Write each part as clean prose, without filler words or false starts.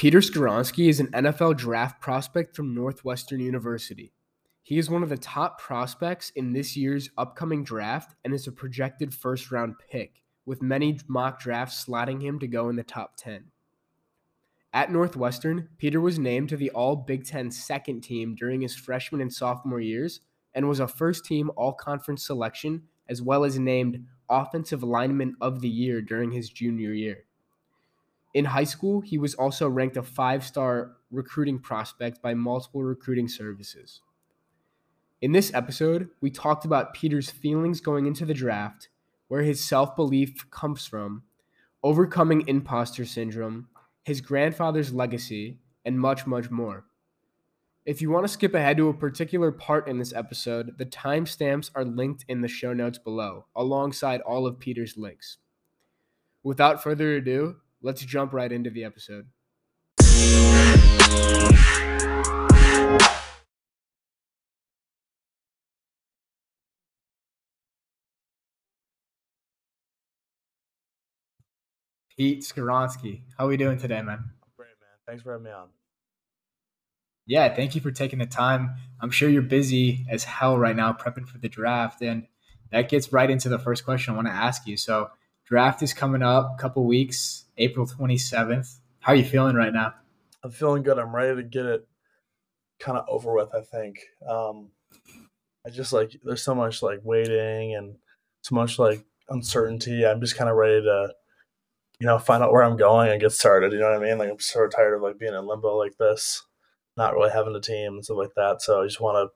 Peter Skoronski is an NFL draft prospect from Northwestern University. He is one of the top prospects in this year's upcoming draft and is a projected first-round pick, with many mock drafts slotting him to go in the top 10. At Northwestern, Peter was named to the All-Big Ten second team during his freshman and sophomore years and was a first-team all-conference selection as well as named Offensive Lineman of the Year during his junior year. In high school, he was also ranked a five-star recruiting prospect by multiple recruiting services. In this episode, we talked about Peter's feelings going into the draft, where his self-belief comes from, overcoming imposter syndrome, his grandfather's legacy, and much, much more. If you want to skip ahead to a particular part in this episode, the timestamps are linked in the show notes below, alongside all of Peter's links. Without further ado, let's jump right into the episode. Pete Skoronski, how are we doing today, man? Great, man. Thanks for having me on. Yeah, thank you for taking the time. I'm sure you're busy as hell right now prepping for the draft, and that gets right into the first question I want to ask you. So, draft is coming up a couple weeks, April 27th. How are you feeling right now? I'm feeling good. I'm ready to get it kind of over with, I think. I just like, there's so much like waiting and so much like uncertainty. I'm just kind of ready to, you know, find out where I'm going and get started. You know what I mean? Like, I'm so tired of like being in limbo like this, not really having a team and stuff like that. So I just want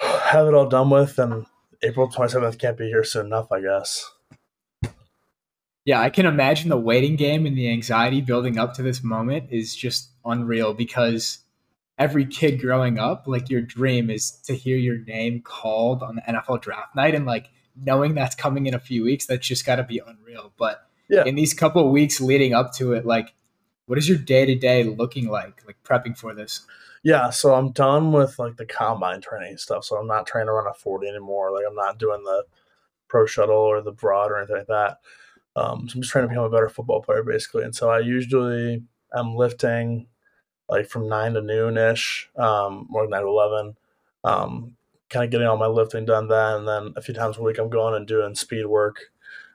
to have it all done with, and April 27th can't be here soon enough, I guess. Yeah, I can imagine the waiting game and the anxiety building up to this moment is just unreal, because every kid growing up, like, your dream is to hear your name called on the NFL draft night, and like knowing that's coming in a few weeks, that's just got to be unreal. But yeah, in these couple of weeks leading up to it, like, what is your day-to-day looking like prepping for this? Yeah, so I'm done with like the combine training stuff, so I'm not trying to run a 40 anymore. Like, I'm not doing the pro shuttle or the broad or anything like that. So I'm just trying to become a better football player, basically. And so I usually am lifting like from 9 to noon-ish, or 9 to 11, kind of getting all my lifting done then. And then a few times a week I'm going and doing speed work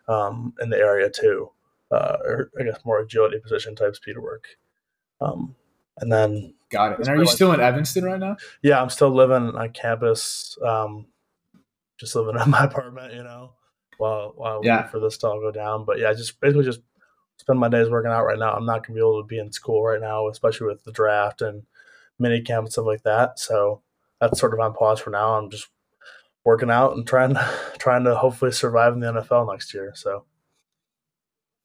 in the area too, or I guess more agility position type speed work. And then – Got it. And are you still in Evanston right now? Yeah, I'm still living on campus, just living in my apartment, you know. While yeah, waiting for this to all go down. But yeah, just basically just spend my days working out right now. I'm not going to be able to be in school right now, especially with the draft and mini camp and stuff like that. So that's sort of on pause for now. I'm just working out and trying to hopefully survive in the NFL next year. So,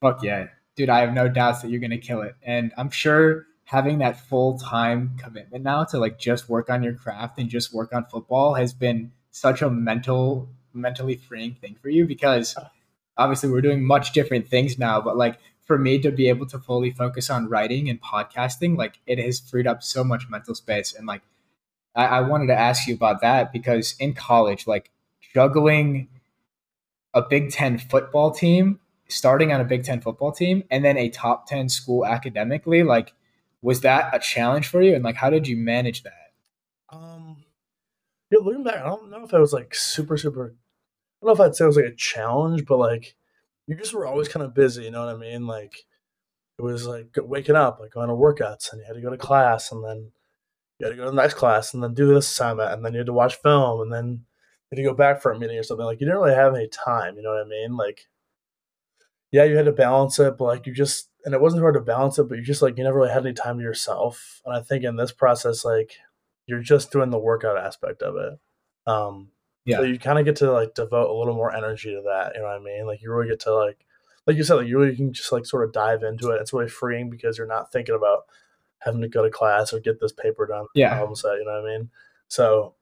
fuck yeah. Dude, I have no doubts that you're going to kill it. And I'm sure having that full-time commitment now to like just work on your craft and just work on football has been such a mentally freeing thing for you, because obviously we're doing much different things now, but like for me to be able to fully focus on writing and podcasting, like it has freed up so much mental space. And like I wanted to ask you about that, because in college, like juggling a Big Ten football team, starting on a Big Ten football team and then a top 10 school academically, like was that a challenge for you, and like how did you manage that? Yeah, looking back, I don't know if I was like super I don't know if I'd say it was like a challenge, but like you just were always kind of busy, you know what I mean? Like it was like waking up, like going to workouts, and you had to go to class, and then you had to go to the next class, and then do this assignment, and then you had to watch film, and then you had to go back for a meeting or something. Like you didn't really have any time, you know what I mean? Like, yeah, you had to balance it, but like you just, and it wasn't hard to balance it, but you just like, you never really had any time to yourself. And I think in this process, like you're just doing the workout aspect of it. Yeah. So you kind of get to like devote a little more energy to that. You know what I mean? Like you really get to like you said, like you really can just like sort of dive into it. It's really freeing because you're not thinking about having to go to class or get this paper done. Yeah. Problem set, you know what I mean? So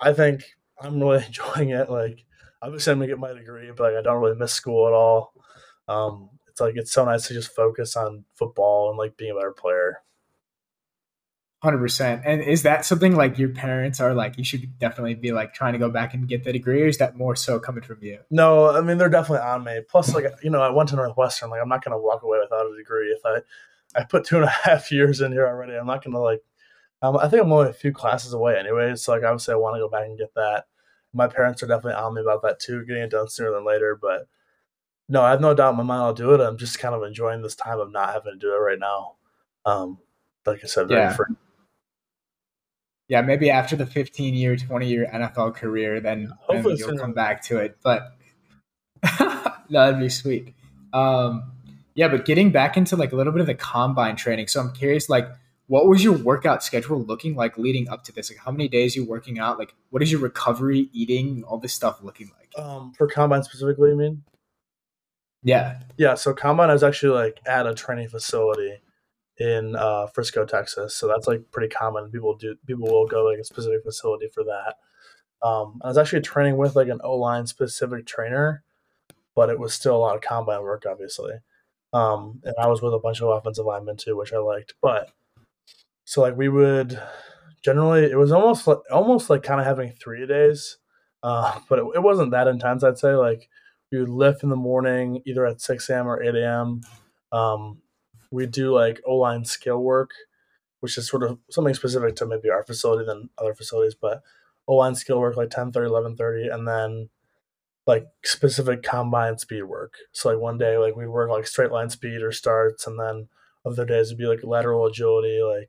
I think I'm really enjoying it. Like obviously I'm going to get my degree, but like I don't really miss school at all. It's like, it's so nice to just focus on football and like being a better player. 100%. And is that something like your parents are like, you should definitely be like trying to go back and get the degree, or is that more so coming from you? No, I mean, they're definitely on me. Plus, like, you know, I went to Northwestern. Like, I'm not going to walk away without a degree. If I I put 2.5 years in here already. I'm not going to like, I think I'm only a few classes away anyway. So like, obviously I want to go back and get that. My parents are definitely on me about that too, getting it done sooner than later. But no, I have no doubt in my mind I'll do it. I'm just kind of enjoying this time of not having to do it right now. Like I said, yeah. Yeah, maybe after the 15-year, 20-year NFL career, then you'll come back to it. But that'd be sweet. Yeah, but getting back into like a little bit of the combine training. So I'm curious, like, what was your workout schedule looking like leading up to this? Like, how many days are you working out? Like, what is your recovery, eating, all this stuff looking like? For combine specifically, you mean? Yeah. So combine, I was actually like at a training facility in Frisco, Texas. So that's like pretty common. People will go like a specific facility for that. I was actually training with like an O-line specific trainer, but it was still a lot of combine work, obviously. And I was with a bunch of offensive linemen too, which I liked. But so like we would generally, it was almost like kind of having 3 days, but it wasn't that intense. I'd say like we would lift in the morning, either at 6 a.m. or 8 a.m. We do like O-line skill work, which is sort of something specific to maybe our facility than other facilities, but O-line skill work like 10:30, 11:30, and then like specific combine speed work. So like one day like we work like straight line speed or starts, and then other days would be like lateral agility, like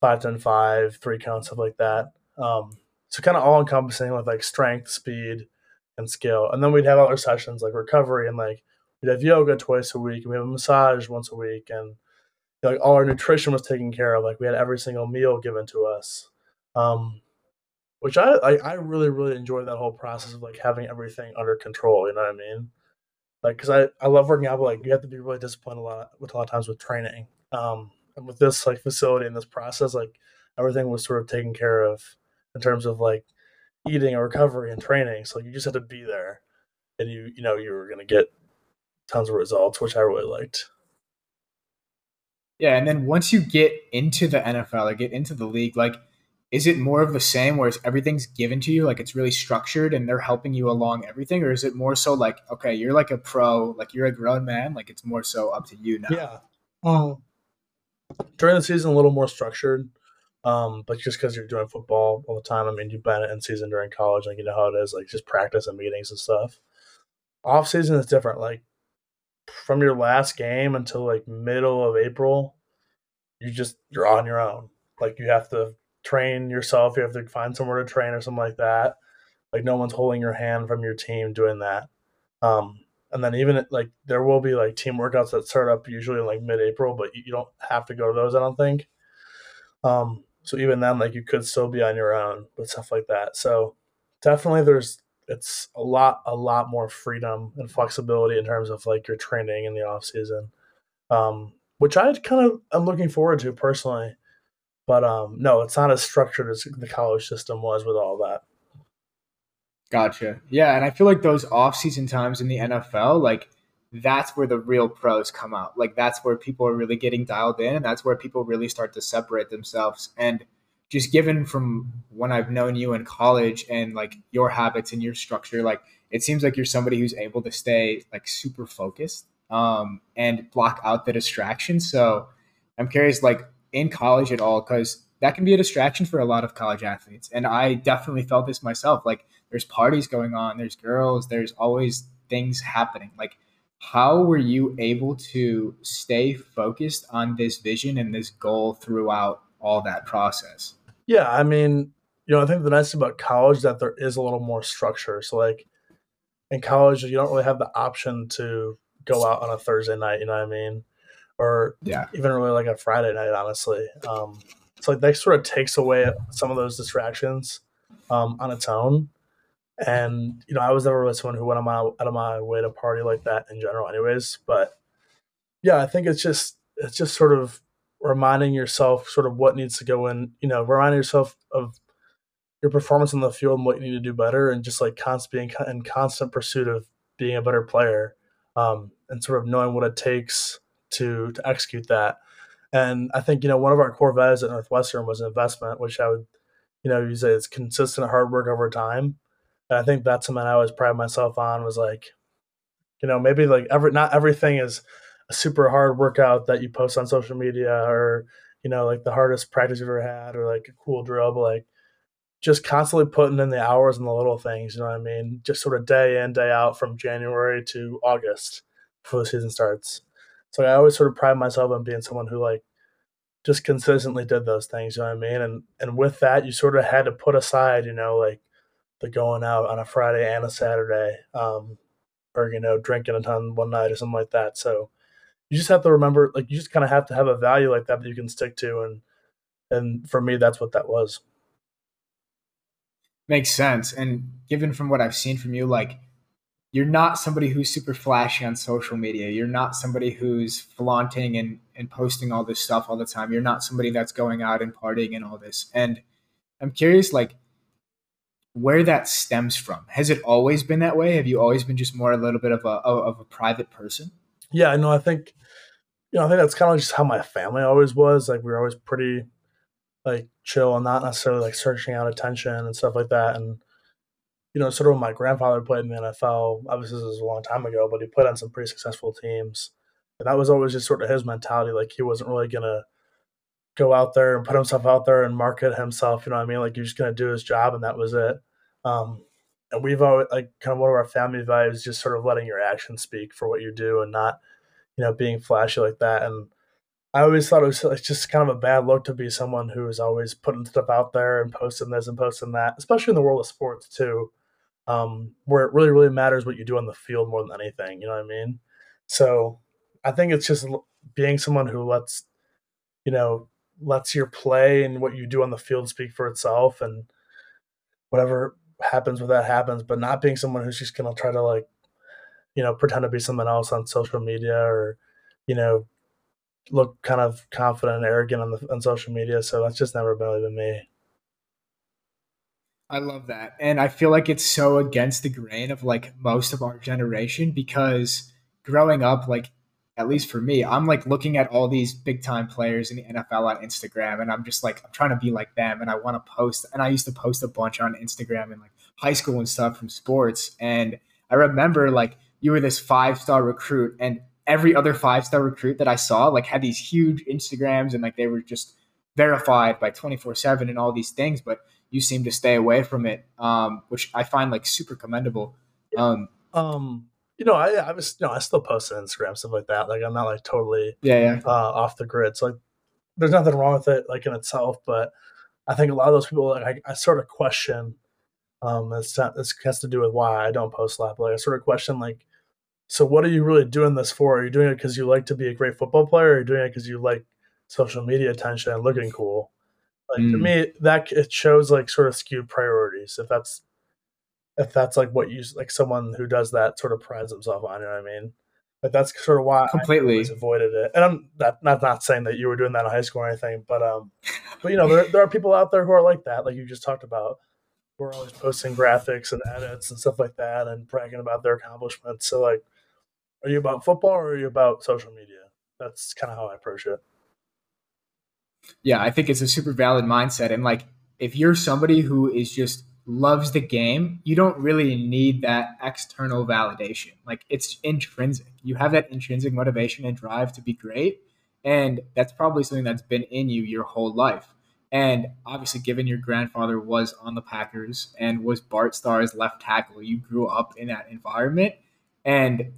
5-10-5, 3 counts, stuff like that. So kind of all encompassing with like strength, speed, and skill. And then we'd have other sessions like recovery, and like we'd have yoga twice a week, and we have a massage once a week, and like all our nutrition was taken care of. Like we had every single meal given to us, which I really, really enjoyed that whole process of like having everything under control. You know what I mean? Like, cause I love working out, but like you have to be really disciplined a lot of times with training. And with this like facility and this process, like everything was sort of taken care of in terms of like eating and recovery and training. So like, you just had to be there, and you were going to get tons of results, which I really liked. Yeah. And then once you get into the NFL or get into the league, like, is it more of the same where everything's given to you? Like it's really structured and they're helping you along everything? Or is it more so like, okay, you're like a pro, like you're a grown man. Like it's more so up to you now. Yeah. During the season, a little more structured. But just cause you're doing football all the time. I mean, you've been in season during college, like you know how it is, like just practice and meetings and stuff. Off season is different. Like, from your last game until like middle of April, you're on your own. Like you have to train yourself. You have to find somewhere to train or something like that. Like no one's holding your hand from your team doing that. And then even like there will be like team workouts that start up usually in like mid-April, but you don't have to go to those, I don't think. So even then, like you could still be on your own with stuff like that. So definitely it's a lot more freedom and flexibility in terms of like your training in the off season, which I kind of am looking forward to personally. But no, it's not as structured as the college system was with all that. Gotcha. Yeah, and I feel like those off season times in the NFL, like that's where the real pros come out. Like that's where people are really getting dialed in, and that's where people really start to separate themselves. And just given from when I've known you in college and like your habits and your structure, like it seems like you're somebody who's able to stay like super focused and block out the distractions. So I'm curious, like in college at all, because that can be a distraction for a lot of college athletes. And I definitely felt this myself. Like there's parties going on, there's girls, there's always things happening. Like how were you able to stay focused on this vision and this goal throughout all that process? Yeah, I mean, I think the nice thing about college is that there is a little more structure. So like in college, you don't really have the option to go out on a Thursday night, you know what I mean? Or even really like a Friday night, honestly. So like that sort of takes away some of those distractions on its own. And, I was never really someone who went out of my way to party like that in general anyways. But yeah, I think it's just sort of reminding yourself sort of what needs to go in, reminding yourself of your performance on the field and what you need to do better, and just like being in constant pursuit of being a better player, and sort of knowing what it takes to execute that. And I think, one of our core values at Northwestern was investment, which I would, you say it's consistent hard work over time. And I think that's something I always pride myself on was like, maybe like not everything is a super hard workout that you post on social media, or, you know, like the hardest practice you've ever had, or like a cool drill, but like just constantly putting in the hours and the little things, you know what I mean? Just sort of day in, day out from January to August before the season starts. So I always sort of pride myself on being someone who like just consistently did those things, you know what I mean? And with that, you sort of had to put aside, you know, like the going out on a Friday and a Saturday, or, you know, drinking a ton one night or something like that. So you just have to remember, like, you just kind of have to have a value like that that you can stick to. And for me, that's what that was. Makes sense. And given from what I've seen from you, like, you're not somebody who's super flashy on social media. You're not somebody who's flaunting and posting all this stuff all the time. You're not somebody that's going out and partying and all this. And I'm curious, like, where that stems from. Has it always been that way? Have you always been just more a little bit of a private person? Yeah, I know. I think that's kind of just how my family always was. Like, we were always pretty like chill and not necessarily like searching out attention and stuff like that. And, you know, sort of when my grandfather played in the NFL, obviously this was a long time ago, but he played on some pretty successful teams. And that was always just sort of his mentality. Like, he wasn't really going to go out there and put himself out there and market himself. You know what I mean? Like, you're just going to do his job, and that was it. And we've always, like, kind of one of our family values, just sort of letting your actions speak for what you do and not, you know, being flashy like that. And I always thought it was like just kind of a bad look to be someone who is always putting stuff out there and posting this and posting that, especially in the world of sports too. Where it really, really matters what you do on the field more than anything, you know what I mean? So I think it's just being someone who lets your play and what you do on the field speak for itself, and whatever happens with that happens, but not being someone who's just going to try to, like, you know, pretend to be someone else on social media, or, you know, look kind of confident and arrogant on social media. So that's just never really been me. I love that. And I feel like it's so against the grain of like most of our generation, because growing up, like, at least for me, I'm like looking at all these big time players in the NFL on Instagram, and I'm just like, I'm trying to be like them, and I want to post. And I used to post a bunch on Instagram in like high school and stuff from sports. And I remember, like, you were this 5-star recruit, and every other 5-star recruit that I saw, like, had these huge Instagrams, and like they were just verified by 24/7 and all these things, but you seem to stay away from it, which I find like super commendable. You know, I still post on Instagram, stuff like that. Like, I'm not like totally off the grid. So like, there's nothing wrong with it, like, in itself. But I think a lot of those people, like, I sort of question. This has to do with why I don't post a lot. But, like, I sort of question, like, so what are you really doing this for? Are you doing it because you like to be a great football player, or are you doing it because you like social media attention and looking cool? Like, to me, that it shows like sort of skewed priorities. If that's like what you, like, someone who does that sort of prides themselves on, you know what I mean? But that's sort of why completely I always avoided it. And I'm not saying that you were doing that in high school or anything, but you know, there are people out there who are like that, like you just talked about. We're always posting graphics and edits and stuff like that, and bragging about their accomplishments. So, like, are you about football, or are you about social media? That's kind of how I approach it. Yeah, I think it's a super valid mindset. And like, if you're somebody who is just loves the game, you don't really need that external validation. Like, it's intrinsic. You have that intrinsic motivation and drive to be great. And that's probably something that's been in you your whole life. And obviously, given your grandfather was on the Packers and was Bart Starr's left tackle, you grew up in that environment. And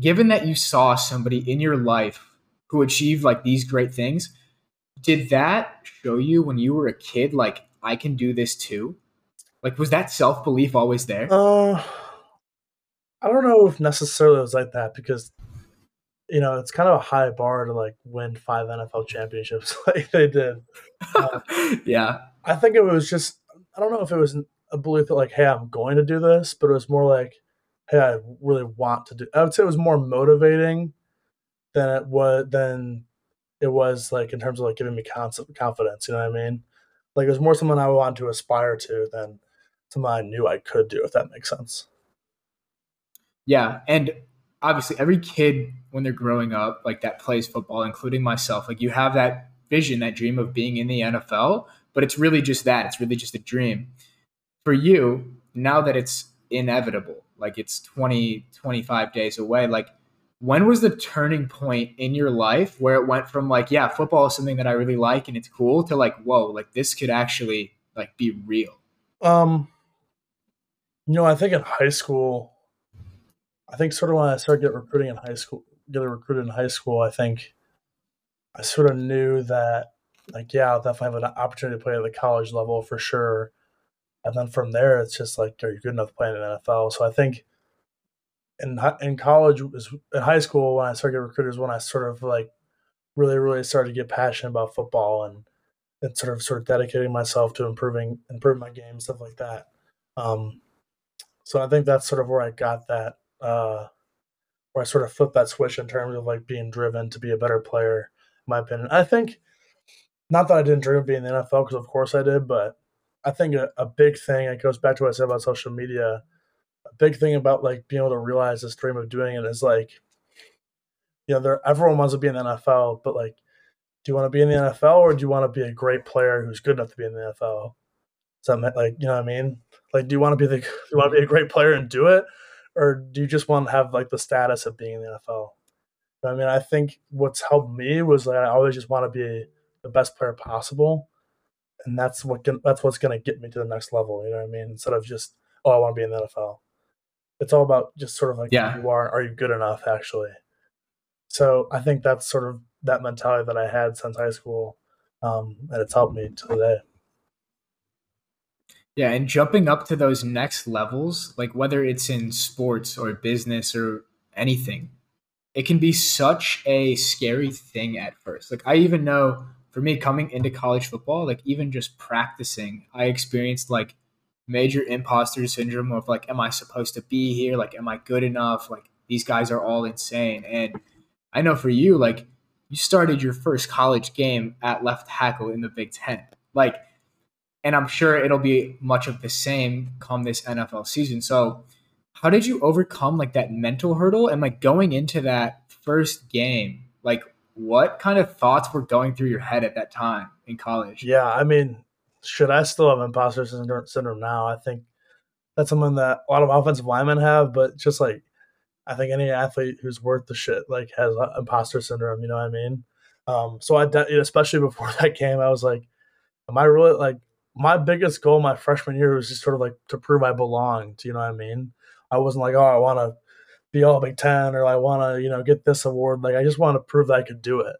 given that you saw somebody in your life who achieved like these great things, did that show you when you were a kid, like, I can do this too? Like, was that self-belief always there? I don't know if necessarily it was like that, because, you know, it's kind of a high bar to like win 5 NFL championships like they did. Yeah. I think it was just, I don't know if it was a belief that like, hey, I'm going to do this, but it was more like, hey, I really want to do. I would say it was more motivating than it was like in terms of like giving me confidence, you know what I mean? Like, it was more someone I wanted to aspire to than someone I knew I could do, if that makes sense. Yeah. And obviously every kid when they're growing up, like, that plays football, including myself, like, you have that vision, that dream of being in the NFL, but it's really just that. It's really just a dream. For you, now that it's inevitable, like, it's 20, 25 days away, like, when was the turning point in your life where it went from like, yeah, football is something that I really like and it's cool, to like, whoa, like this could actually like be real? You know, I think in high school, I think sort of when I started getting recruited in high school, I think I sort of knew that like, yeah, I'll definitely have an opportunity to play at the college level for sure. And then from there, it's just like, are you good enough to play in the NFL? So I think in high school, when I started getting recruited, is when I sort of like really started to get passionate about football and sort of dedicating myself to improve my game, stuff like that. So I think that's sort of where I got that, where I sort of flipped that switch in terms of like being driven to be a better player, in my opinion. I think, not that I didn't dream of being in the NFL, because of course I did, but I think a big thing, it goes back to what I said about social media, a big thing about like being able to realize this dream of doing it is like, you know, everyone wants to be in the NFL, but like, do you want to be in the NFL or do you want to be a great player who's good enough to be in the NFL? So like, you know what I mean? Like, do you want to be a great player and do it, or do you just want to have like the status of being in the NFL? I mean, I think what's helped me was that I always just want to be the best player possible. And that's what's going to get me to the next level. You know what I mean? Instead of just, oh, I want to be in the NFL. It's all about just sort of like, yeah, who you are you good enough actually? So I think that's sort of that mentality that I had since high school. And it's helped me to today. Yeah. And jumping up to those next levels, like whether it's in sports or business or anything, it can be such a scary thing at first. Like I even know, for me, coming into college football, like even just practicing, I experienced like major imposter syndrome of like, am I supposed to be here? Like, am I good enough? Like these guys are all insane. And I know for you, like you started your first college game at left tackle in the Big Ten. Like, and I'm sure it'll be much of the same come this NFL season. So how did you overcome like that mental hurdle and like going into that first game? Like, what kind of thoughts were going through your head at that time in college? Yeah, I mean, should I still have imposter syndrome now? I think that's something that a lot of offensive linemen have, but just like I think any athlete who's worth the shit like has imposter syndrome, you know what I mean? So I, especially before that game, I was like, am I really like my biggest goal my freshman year was just sort of like to prove I belonged, you know what I mean? I wasn't like, oh, I want to be All-Big Ten or I want to, you know, get this award. Like I just want to prove that I could do it.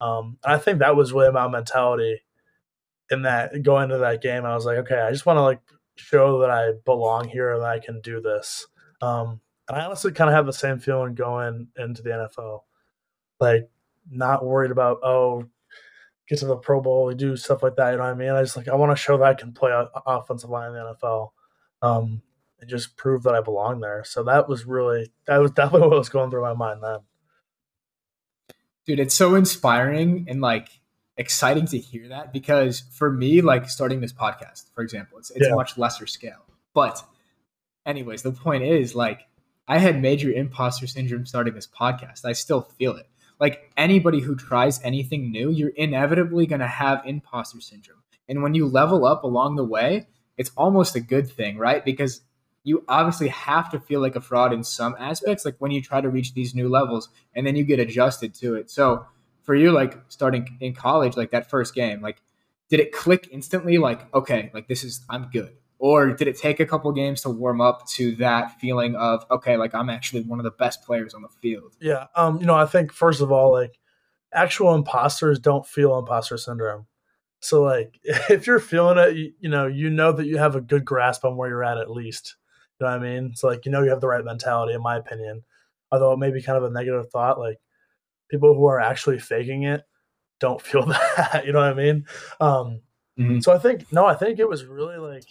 I think that was really my mentality in that going into that game. I was like, okay, I just want to like show that I belong here and that I can do this. And I honestly kind of have the same feeling going into the NFL, like not worried about, oh, get to the Pro Bowl, do stuff like that. You know what I mean? I just like, I want to show that I can play offensive line in the NFL. And just prove that I belong there. So that was definitely what was going through my mind then. Dude, it's so inspiring and like exciting to hear that, because for me, like starting this podcast, for example, it's a much lesser scale. But anyways, the point is like I had major imposter syndrome starting this podcast. I still feel it. Like anybody who tries anything new, you're inevitably going to have imposter syndrome. And when you level up along the way, it's almost a good thing, right? Because you obviously have to feel like a fraud in some aspects, like when you try to reach these new levels and then you get adjusted to it. So for you, like starting in college, like that first game, like did it click instantly? Like, okay, like I'm good. Or did it take a couple games to warm up to that feeling of, okay, like I'm actually one of the best players on the field? Yeah. You know, I think first of all, like actual imposters don't feel imposter syndrome. So like if you're feeling it, you know that you have a good grasp on where you're at least. You know what I mean? So like, you know, you have the right mentality, in my opinion, although it may be kind of a negative thought. Like people who are actually faking it don't feel that, you know what I mean? So I think it was really like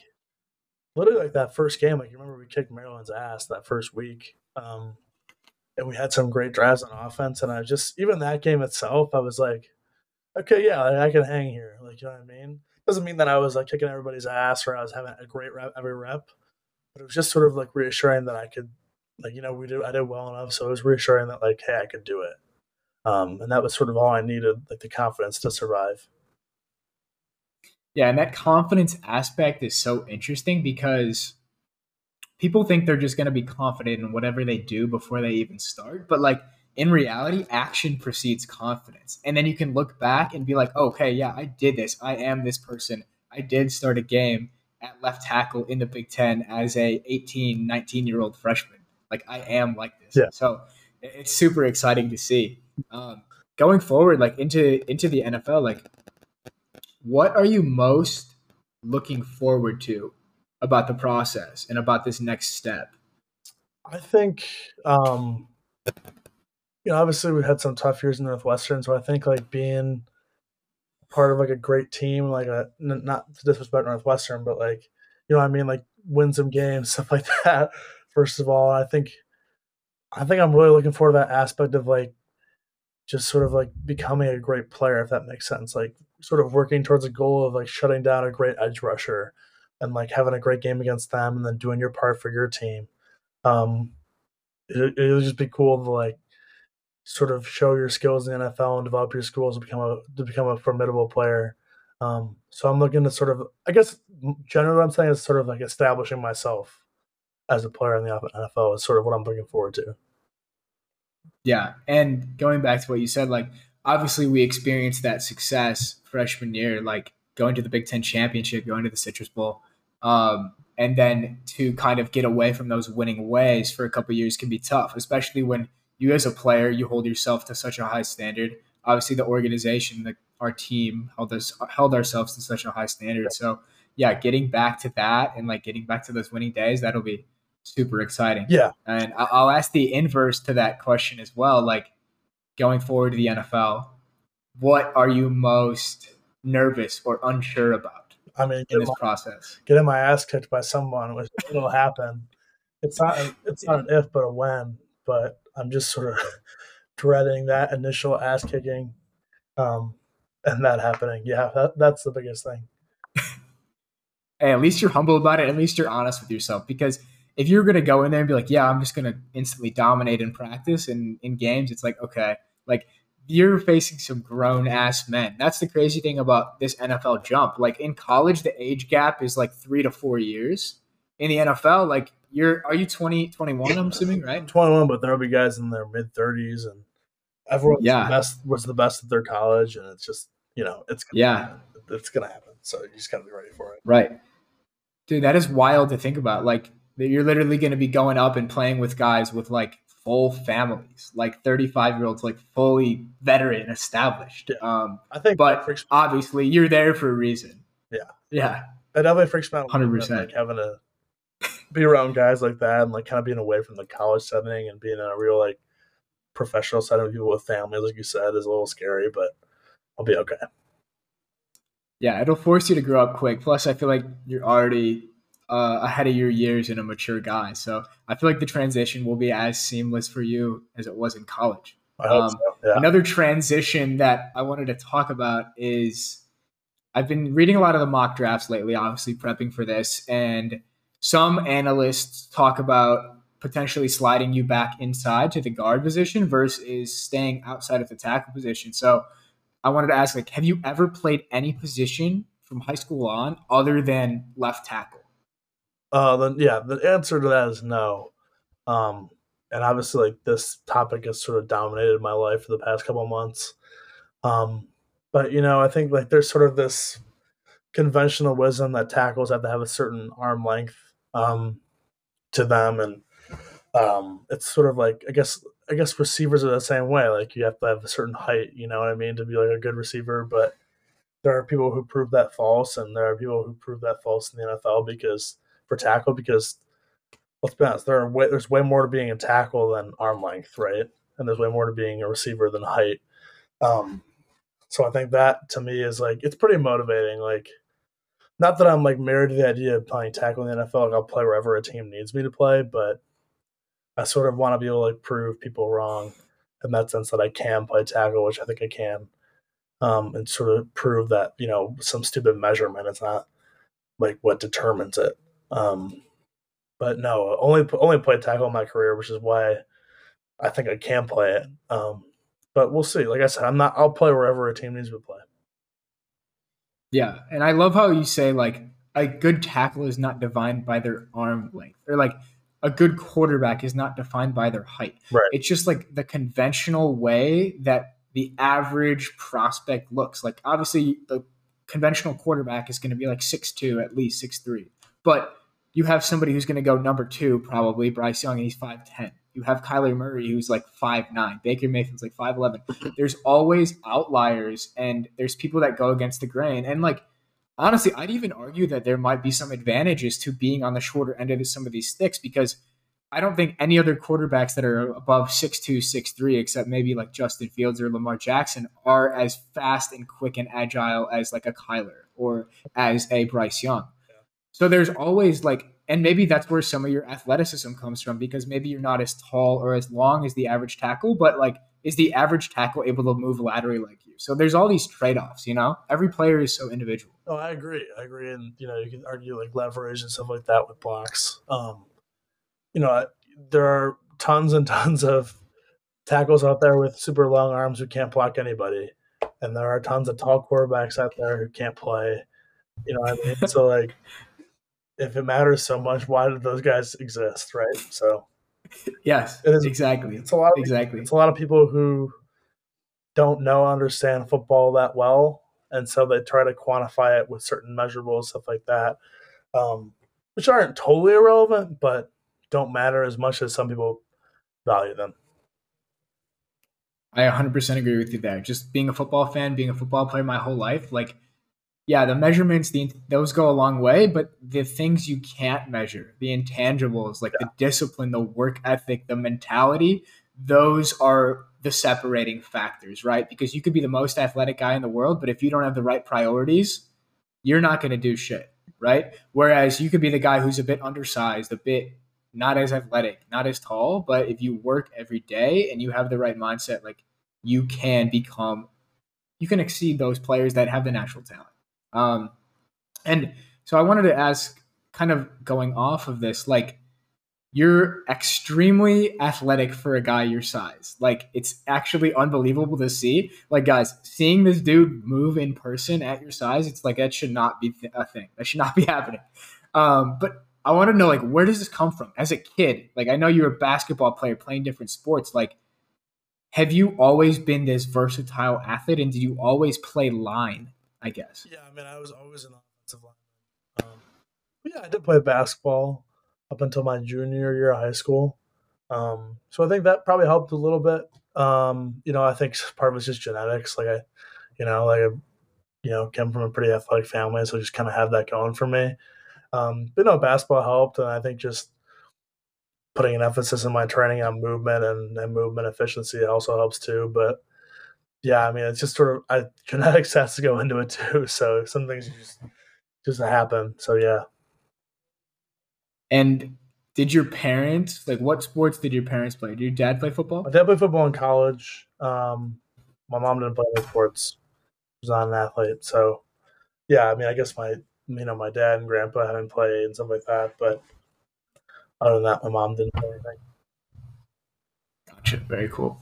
literally like that first game. Like you remember we kicked Maryland's ass that first week. And we had some great drives on offense. And I just, even that game itself, I was like, okay, yeah, like I can hang here. Like, you know what I mean? Doesn't mean that I was like kicking everybody's ass or I was having a great rep every rep. But it was just sort of like reassuring that I could, like, you know, I did well enough. So it was reassuring that like, hey, I could do it. And that was sort of all I needed, like the confidence to survive. Yeah. And that confidence aspect is so interesting because people think they're just going to be confident in whatever they do before they even start. But like, in reality, action precedes confidence. And then you can look back and be like, okay, yeah, I did this. I am this person. I did start a game at left tackle in the Big Ten as a 18, 19-year-old freshman. Like, I am like this. Yeah. So it's super exciting to see. Going forward, like into the NFL, like, what are you most looking forward to about the process and about this next step? I think, you know, obviously we had some tough years in Northwestern, so I think like being part of like a great team, like a, not to disrespect Northwestern, but like, you know what I mean, like win some games, stuff like that. First of all, I think I'm really looking forward to that aspect of like just sort of like becoming a great player, if that makes sense. Like sort of working towards a goal of like shutting down a great edge rusher and like having a great game against them and then doing your part for your team. It'll just be cool to like sort of show your skills in the NFL and develop your skills to become a formidable player. So I'm looking to sort of, I guess generally what I'm saying is sort of like establishing myself as a player in the NFL is sort of what I'm looking forward to. Yeah. And going back to what you said, like, obviously we experienced that success freshman year, like going to the Big Ten championship, going to the Citrus Bowl. And then to kind of get away from those winning ways for a couple of years can be tough, especially when you as a player, you hold yourself to such a high standard. Obviously the organization, our team held ourselves to such a high standard. So yeah, getting back to that and like getting back to those winning days, that'll be super exciting. Yeah. And I'll ask the inverse to that question as well. Like going forward to the NFL, what are you most nervous or unsure about? I mean, getting my ass kicked by someone, which will happen. It's not an if, but a when. But I'm just sort of dreading that initial ass kicking, and that happening. Yeah, that's the biggest thing. Hey, at least you're humble about it. At least you're honest with yourself. Because if you're gonna go in there and be like, "Yeah, I'm just gonna instantly dominate in practice and in games," it's like, okay, like, you're facing some grown-ass men. That's the crazy thing about this NFL jump. Like, in college, the age gap is, like, 3 to 4 years. In the NFL, like, are you 20, 21, I'm assuming, right? 21, but there'll be guys in their mid-30s, and everyone was the best at their college, and it's just, you know, it's going to happen. So you just got to be ready for it. Right. Dude, that is wild to think about. Like, you're literally going to be going up and playing with guys with, like, full families, like 35-year-olds, like fully veteran, established. I think, but obviously you're there for a reason. Yeah, yeah. That definitely freaks me out. 100%. Like having to be around guys like that, and like kind of being away from the college setting and being in a real like professional setting with people with families, like you said, is a little scary. But I'll be okay. Yeah, it'll force you to grow up quick. Plus, I feel like you're already ahead of your years and a mature guy. So I feel like the transition will be as seamless for you as it was in college. I hope so. Yeah. Another transition that I wanted to talk about is I've been reading a lot of the mock drafts lately, obviously prepping for this. And some analysts talk about potentially sliding you back inside to the guard position versus staying outside of the tackle position. So I wanted to ask, like, have you ever played any position from high school on other than left tackle? The answer to that is no. And obviously, like, this topic has sort of dominated my life for the past couple of months. But, you know, I think, like, there's sort of this conventional wisdom that tackles have to have a certain arm length to them. And it's sort of like, I guess receivers are the same way. Like, you have to have a certain height, you know what I mean, to be, like, a good receiver. But there are people who prove that false, and there are people who prove that false in the NFL because let's be honest, there's way more to being a tackle than arm length, right? And there's way more to being a receiver than height. So I think that to me is like, it's pretty motivating. Like, not that I'm like married to the idea of playing tackle in the NFL, like I'll play wherever a team needs me to play, but I sort of want to be able to like prove people wrong in that sense that I can play tackle, which I think I can, and sort of prove that, you know, some stupid measurement is not like what determines it. But no, only played tackle in my career, which is why I think I can play it. But we'll see. Like I said, I'll play wherever a team needs me to play. Yeah. And I love how you say like a good tackle is not defined by their arm length, or like a good quarterback is not defined by their height. Right. It's just like the conventional way that the average prospect looks. Like obviously the conventional quarterback is going to be like 6'2", at least 6'3". But you have somebody who's going to go number two, probably Bryce Young, and he's 5'10". You have Kyler Murray, who's like 5'9". Baker Mayfield's like 5'11". There's always outliers, and there's people that go against the grain. And like, honestly, I'd even argue that there might be some advantages to being on the shorter end of some of these sticks, because I don't think any other quarterbacks that are above 6'2", 6'3", except maybe like Justin Fields or Lamar Jackson, are as fast and quick and agile as like a Kyler or as a Bryce Young. So there's always like, and maybe that's where some of your athleticism comes from, because maybe you're not as tall or as long as the average tackle, but like, is the average tackle able to move laterally like you? So there's all these trade-offs, you know? Every player is so individual. Oh, I agree. And, you know, you can argue like leverage and stuff like that with blocks. You know, there are tons and tons of tackles out there with super long arms who can't block anybody. And there are tons of tall quarterbacks out there who can't play. You know what I mean? So like, if it matters so much, why do those guys exist, right? So, yes, it is, exactly. It's a lot of, exactly. It's a lot of people who don't understand football that well, and so they try to quantify it with certain measurables, stuff like that, which aren't totally irrelevant, but don't matter as much as some people value them. I 100% agree with you there. Just being a football fan, being a football player my whole life, like, yeah, the measurements, those go a long way, but the things you can't measure, the intangibles, like the discipline, the work ethic, the mentality, those are the separating factors, right? Because you could be the most athletic guy in the world, but if you don't have the right priorities, you're not going to do shit, right? Whereas you could be the guy who's a bit undersized, a bit not as athletic, not as tall, but if you work every day and you have the right mindset, like you can exceed those players that have the natural talent. And so I wanted to ask, kind of going off of this, like, you're extremely athletic for a guy your size. Like, it's actually unbelievable to see. Like, guys, seeing this dude move in person at your size, it's like, that should not be a thing. That should not be happening. But I want to know, like, where does this come from? As a kid, like, I know you're a basketball player playing different sports. Like, have you always been this versatile athlete, and did you always play line? I guess. Yeah, I mean, I was always an offensive lineman. Yeah, I did play basketball up until my junior year of high school. So I think that probably helped a little bit. You know, I think part of it's just genetics. Like I came from a pretty athletic family, so I just kind of have that going for me. But no, basketball helped, and I think just putting an emphasis in my training on movement and movement efficiency also helps too. But yeah, I mean, it's just sort of genetics has to go into it too. So some things just happen. So yeah. And did your parents, like, what sports did your parents play? Did your dad play football? My dad played football in college. My mom didn't play any sports. She was not an athlete. So yeah, I mean, I guess my dad and grandpa haven't played and stuff like that. But other than that, my mom didn't play anything. Gotcha. Very cool.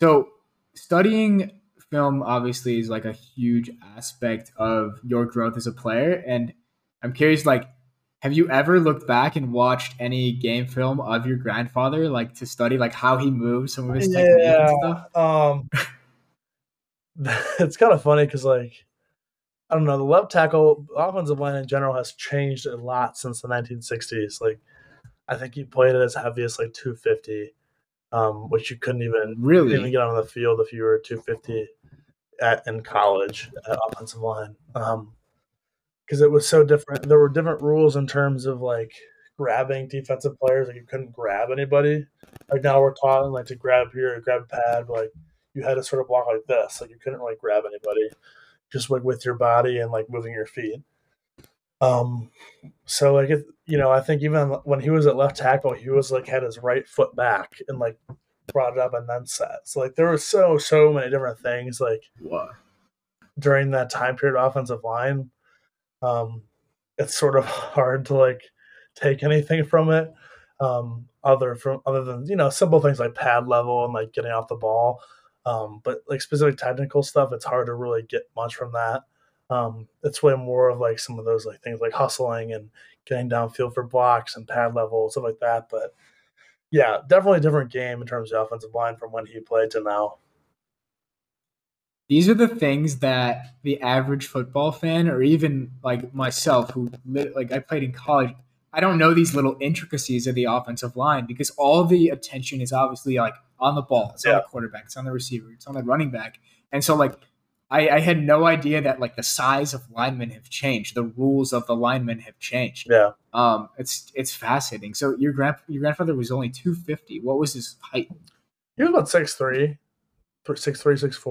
So, studying film obviously is like a huge aspect of your growth as a player. And I'm curious, like, have you ever looked back and watched any game film of your grandfather, like, to study, like, how he moves, some of his technique and stuff? It's kind of funny because, like, I don't know, the left tackle, offensive line in general has changed a lot since the 1960s. Like, I think he played it as heavy as like 250. Which you couldn't even get on the field if you were 250 in college at offensive line, because it was so different. There were different rules in terms of like grabbing defensive players. Like, you couldn't grab anybody. Like, now we're taught like to grab here, or grab a pad. But, like, you had to sort of block like this. Like, you couldn't really grab anybody, just like with your body and like moving your feet. So like, it, you know, I think even when he was at left tackle, he was like, had his right foot back and like brought it up and then set. So like, there were so many different things like during that time period, offensive line. It's sort of hard to like take anything from it. Other than, you know, simple things like pad level and like getting off the ball. But like specific technical stuff, it's hard to really get much from that. It's way more of like some of those like things like hustling and getting downfield for blocks and pad level, stuff like that. But yeah, definitely a different game in terms of offensive line from when he played to now. These are the things that the average football fan, or even like myself, who like I played in college, I don't know these little intricacies of the offensive line because all the attention is obviously like on the ball. It's on the quarterback, it's on the receiver, it's on the running back. And so like I had no idea that like the size of linemen have changed, the rules of the linemen have changed. Yeah, it's fascinating. So your grandfather was only 250. What was his height? He was about 6'3", 6'3",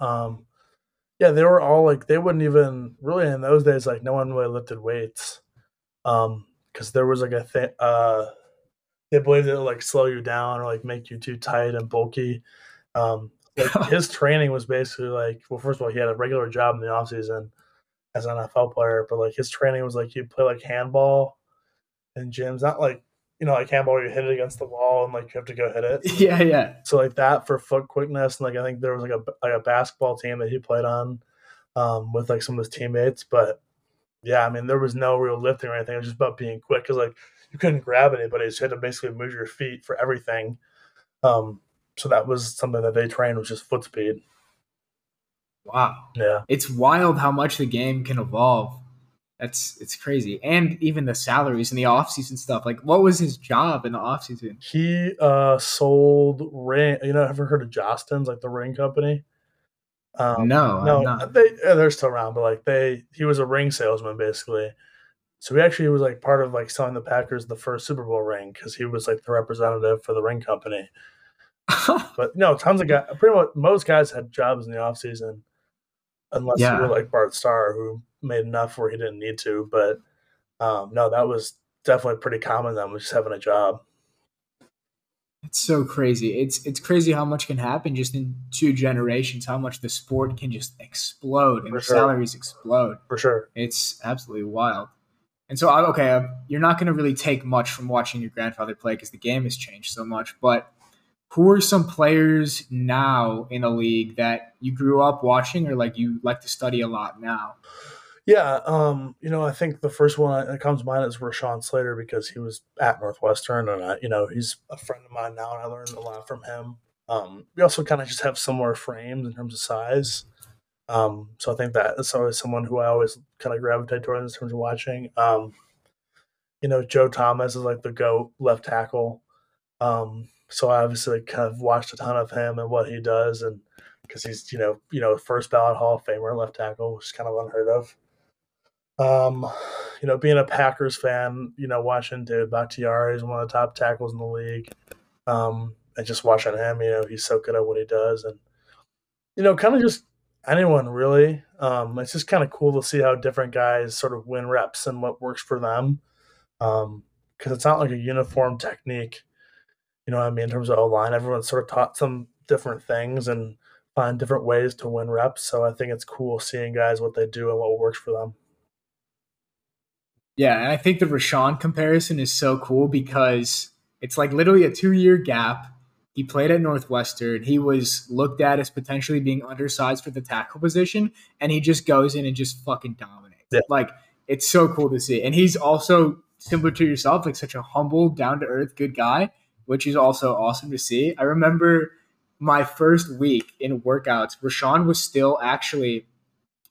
6'4". Yeah, they were all like they wouldn't even really in those days like no one really lifted weights, because there was like a thing. They believed it would like slow you down or like make you too tight and bulky. Like his training was basically like, well, first of all, he had a regular job in the offseason as an NFL player, but like his training was like he'd play like handball in gyms, not like, you know, like handball where you hit it against the wall and like you have to go hit it. Yeah, yeah. So like that for foot quickness, and like I think there was like a basketball team that he played on with like some of his teammates. But yeah, I mean, there was no real lifting or anything. It was just about being quick because like you couldn't grab anybody, so you had to basically move your feet for everything. So that was something that they trained, was just foot speed. Wow. Yeah. It's wild how much the game can evolve. It's crazy. And even the salaries and the offseason stuff. Like, what was his job in the offseason? He sold ring. You know, ever heard of Jostens, like the ring company? No, I'm not. They're still around, but like he was a ring salesman basically. So he actually was like part of like selling the Packers the first Super Bowl ring because he was like the representative for the ring company. But no, tons of guys, pretty much most guys had jobs in the offseason unless you were like Bart Starr, who made enough where he didn't need to. But no, that was definitely pretty common then, was just having a job. It's so crazy. It's crazy how much can happen just in two generations, how much the sport can just explode and the salaries explode. For sure. It's absolutely wild. And so, okay, you're not going to really take much from watching your grandfather play because the game has changed so much, but who are some players now in the league that you grew up watching or like you like to study a lot now? Yeah, you know, I think the first one that comes to mind is Rashawn Slater because he was at Northwestern and, you know, he's a friend of mine now and I learned a lot from him. We also kind of just have similar frames in terms of size. So I think that is always someone who I always kind of gravitate towards in terms of watching. You know, Joe Thomas is like the GOAT left tackle. So I obviously kind of watched a ton of him and what he does, and because he's you know first ballot Hall of Famer left tackle, which is kind of unheard of. You know, being a Packers fan, you know, watching David Bakhtiari is one of the top tackles in the league, and just watching him, you know, he's so good at what he does, and you know, kind of just anyone really. It's just kind of cool to see how different guys sort of win reps and what works for them, because it's not like a uniform technique. You know what I mean? In terms of O-line, everyone's sort of taught some different things and find different ways to win reps. So I think it's cool seeing guys what they do and what works for them. Yeah, and I think the Rashawn comparison is so cool because it's like literally a 2-year gap. He played at Northwestern. He was looked at as potentially being undersized for the tackle position, and he just goes in and just fucking dominates. Yeah. Like, it's so cool to see. And he's also, similar to yourself, like such a humble, down-to-earth, good guy, which is also awesome to see. I remember my first week in workouts, Rashawn was still actually,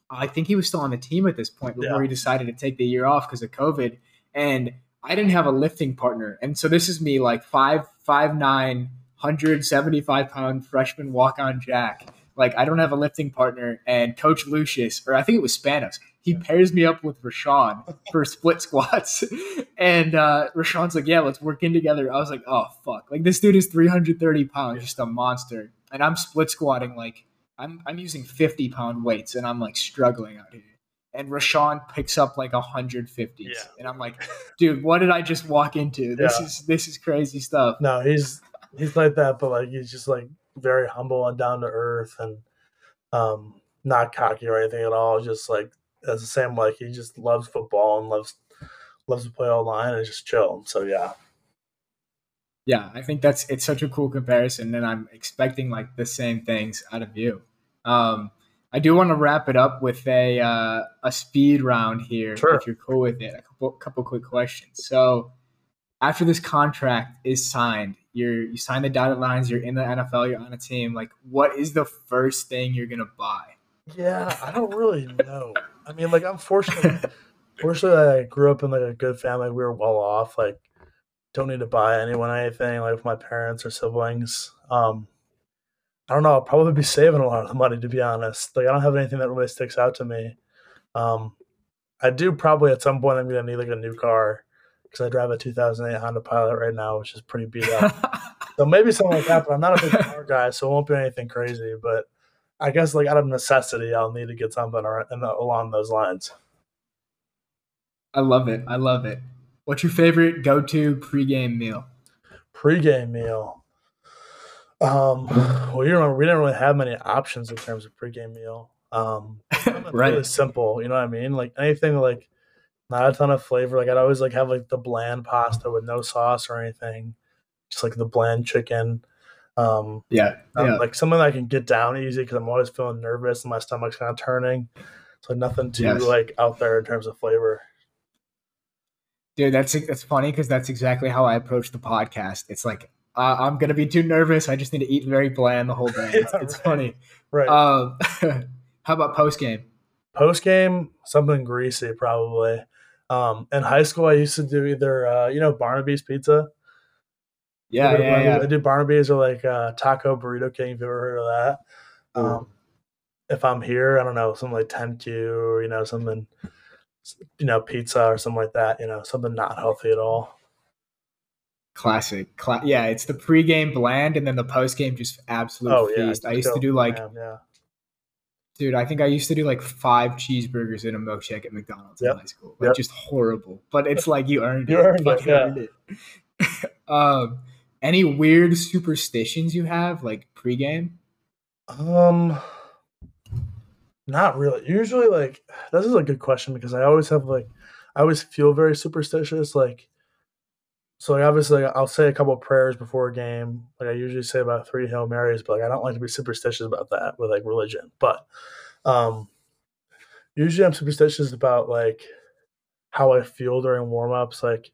I think he was still on the team at this point before he decided to take the year off because of COVID. And I didn't have a lifting partner. And so this is me, like 5'9", 175-pound freshman walk-on Jack. Like, I don't have a lifting partner. And Coach Lucius, or I think it was Spanos, he pairs me up with Rashawn for split squats. And Rashawn's like, yeah, let's work in together. I was like, oh, fuck. Like, this dude is 330 pounds, just a monster. And I'm split squatting. Like, I'm using 50-pound weights, and I'm, like, struggling out here. And Rashawn picks up, like, 150s. Yeah. And I'm like, dude, what did I just walk into? This is crazy stuff. No, he's like that, but, like, he's just, like, very humble and down to earth and not cocky or anything at all. Just, like, that's the same, like, he just loves football and loves to play online and just chill. So, yeah. Yeah, I think it's such a cool comparison, and I'm expecting, like, the same things out of you. I do want to wrap it up with a speed round here, sure, if you're cool with it. A couple quick questions. So after this contract is signed, you sign the dotted lines, you're in the NFL, you're on a team. Like, what is the first thing you're going to buy? Yeah, I don't really know. I mean, like, I'm fortunately, I grew up in, like, a good family. We were well off. Like, don't need to buy anyone anything, like, with my parents or siblings. I don't know. I'll probably be saving a lot of the money, to be honest. Like, I don't have anything that really sticks out to me. I do probably at some point I'm going to need, like, a new car, because I drive a 2008 Honda Pilot right now, which is pretty beat up. So maybe something like that, but I'm not a big car guy, so it won't be anything crazy. But I guess, like, out of necessity, I'll need to get something along those lines. I love it. What's your favorite go-to pregame meal? Well, you remember, we didn't really have many options in terms of pregame meal. Right. Really simple, you know what I mean? Like, anything like not a ton of flavor. Like, I'd always like have like the bland pasta with no sauce or anything, just like the bland chicken. Like something that I can get down easy, because I'm always feeling nervous and my stomach's kind of turning. So nothing too like out there in terms of flavor. Dude, that's funny, because that's exactly how I approach the podcast. It's like, I'm gonna be too nervous. I just need to eat very bland the whole day. It's funny, right? How about post game? Post game, something greasy probably. In high school, I used to do either, Barnaby's Pizza. Yeah. I did Barnaby's, or like Taco Burrito King, if you've ever heard of that. If I'm here, I don't know, something like 10Q, or, something, pizza or something like that, something not healthy at all. Classic. It's the pregame bland, and then the postgame just absolute feast. I used to do like... Dude, I think I used to do like 5 cheeseburgers and a milkshake at McDonald's in high school. Like, just horrible. But it's like you earned it. You earned it. Any weird superstitions you have, like pregame? Not really. Usually, like, this is a good question, because I always feel very superstitious. Like, so like, obviously, like, I'll say a couple of prayers before a game. Like, I usually say about 3 Hail Marys, but like, I don't like to be superstitious about that with like religion. But usually I'm superstitious about like how I feel during warm-ups. Like,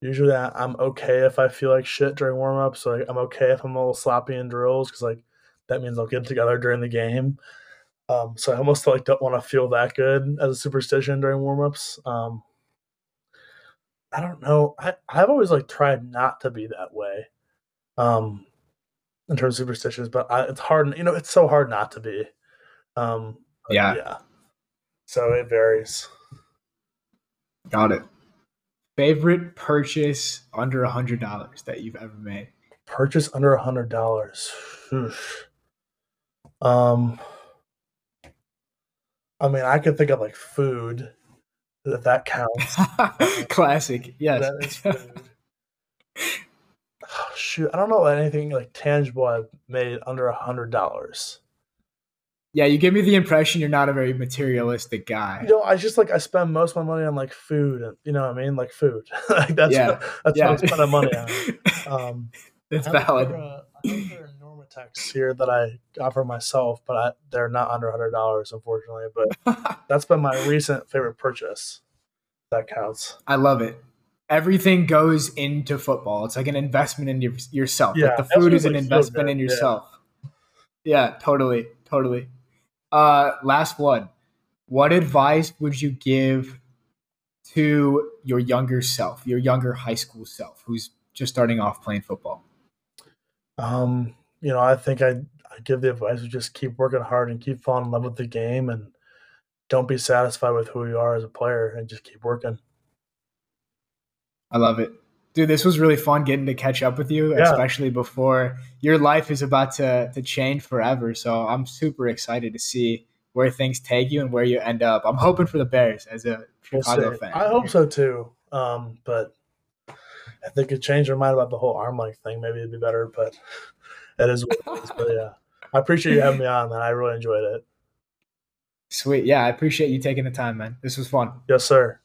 usually I'm okay if I feel like shit during warm-ups. So like, I'm okay if I'm a little sloppy in drills, because like that means I'll get together during the game. So I almost like don't want to feel that good as a superstition during warm-ups. I don't know. I've always like tried not to be that way, in terms of superstitions, but it's hard. It's so hard not to be. So it varies. Got it. Favorite purchase under $100 that you've ever made? Purchase under $100. I mean, I could think of like food. If that counts. Classic. Yes. That is food. I don't know anything like tangible I've made under $100. Yeah, you give me the impression you're not a very materialistic guy. I just like I spend most of my money on like food. And, you know what I mean? Like food. Like that's what I spend my money on. That's valid. There are Normatex here that I got for myself, but they're not under $100, unfortunately. But that's been my recent favorite purchase. That counts. I love it. Everything goes into football. It's like an investment in yourself. Yeah, like the food is an investment in yourself. Yeah, totally. Last one. What advice would you give to your younger self, your younger high school self, who's just starting off playing football? I think I give the advice to just keep working hard and keep falling in love with the game, and don't be satisfied with who you are as a player, and just keep working. I love it. Dude, this was really fun getting to catch up with you, especially before your life is about to change forever. So I'm super excited to see where things take you and where you end up. I'm hoping for the Bears as a Chicago fan. I hope so too. But if they could change their mind about the whole arm length thing, maybe it'd be better, but it is what it is. But yeah, I appreciate you having me on, man. I really enjoyed it. Sweet. Yeah, I appreciate you taking the time, man. This was fun. Yes, sir.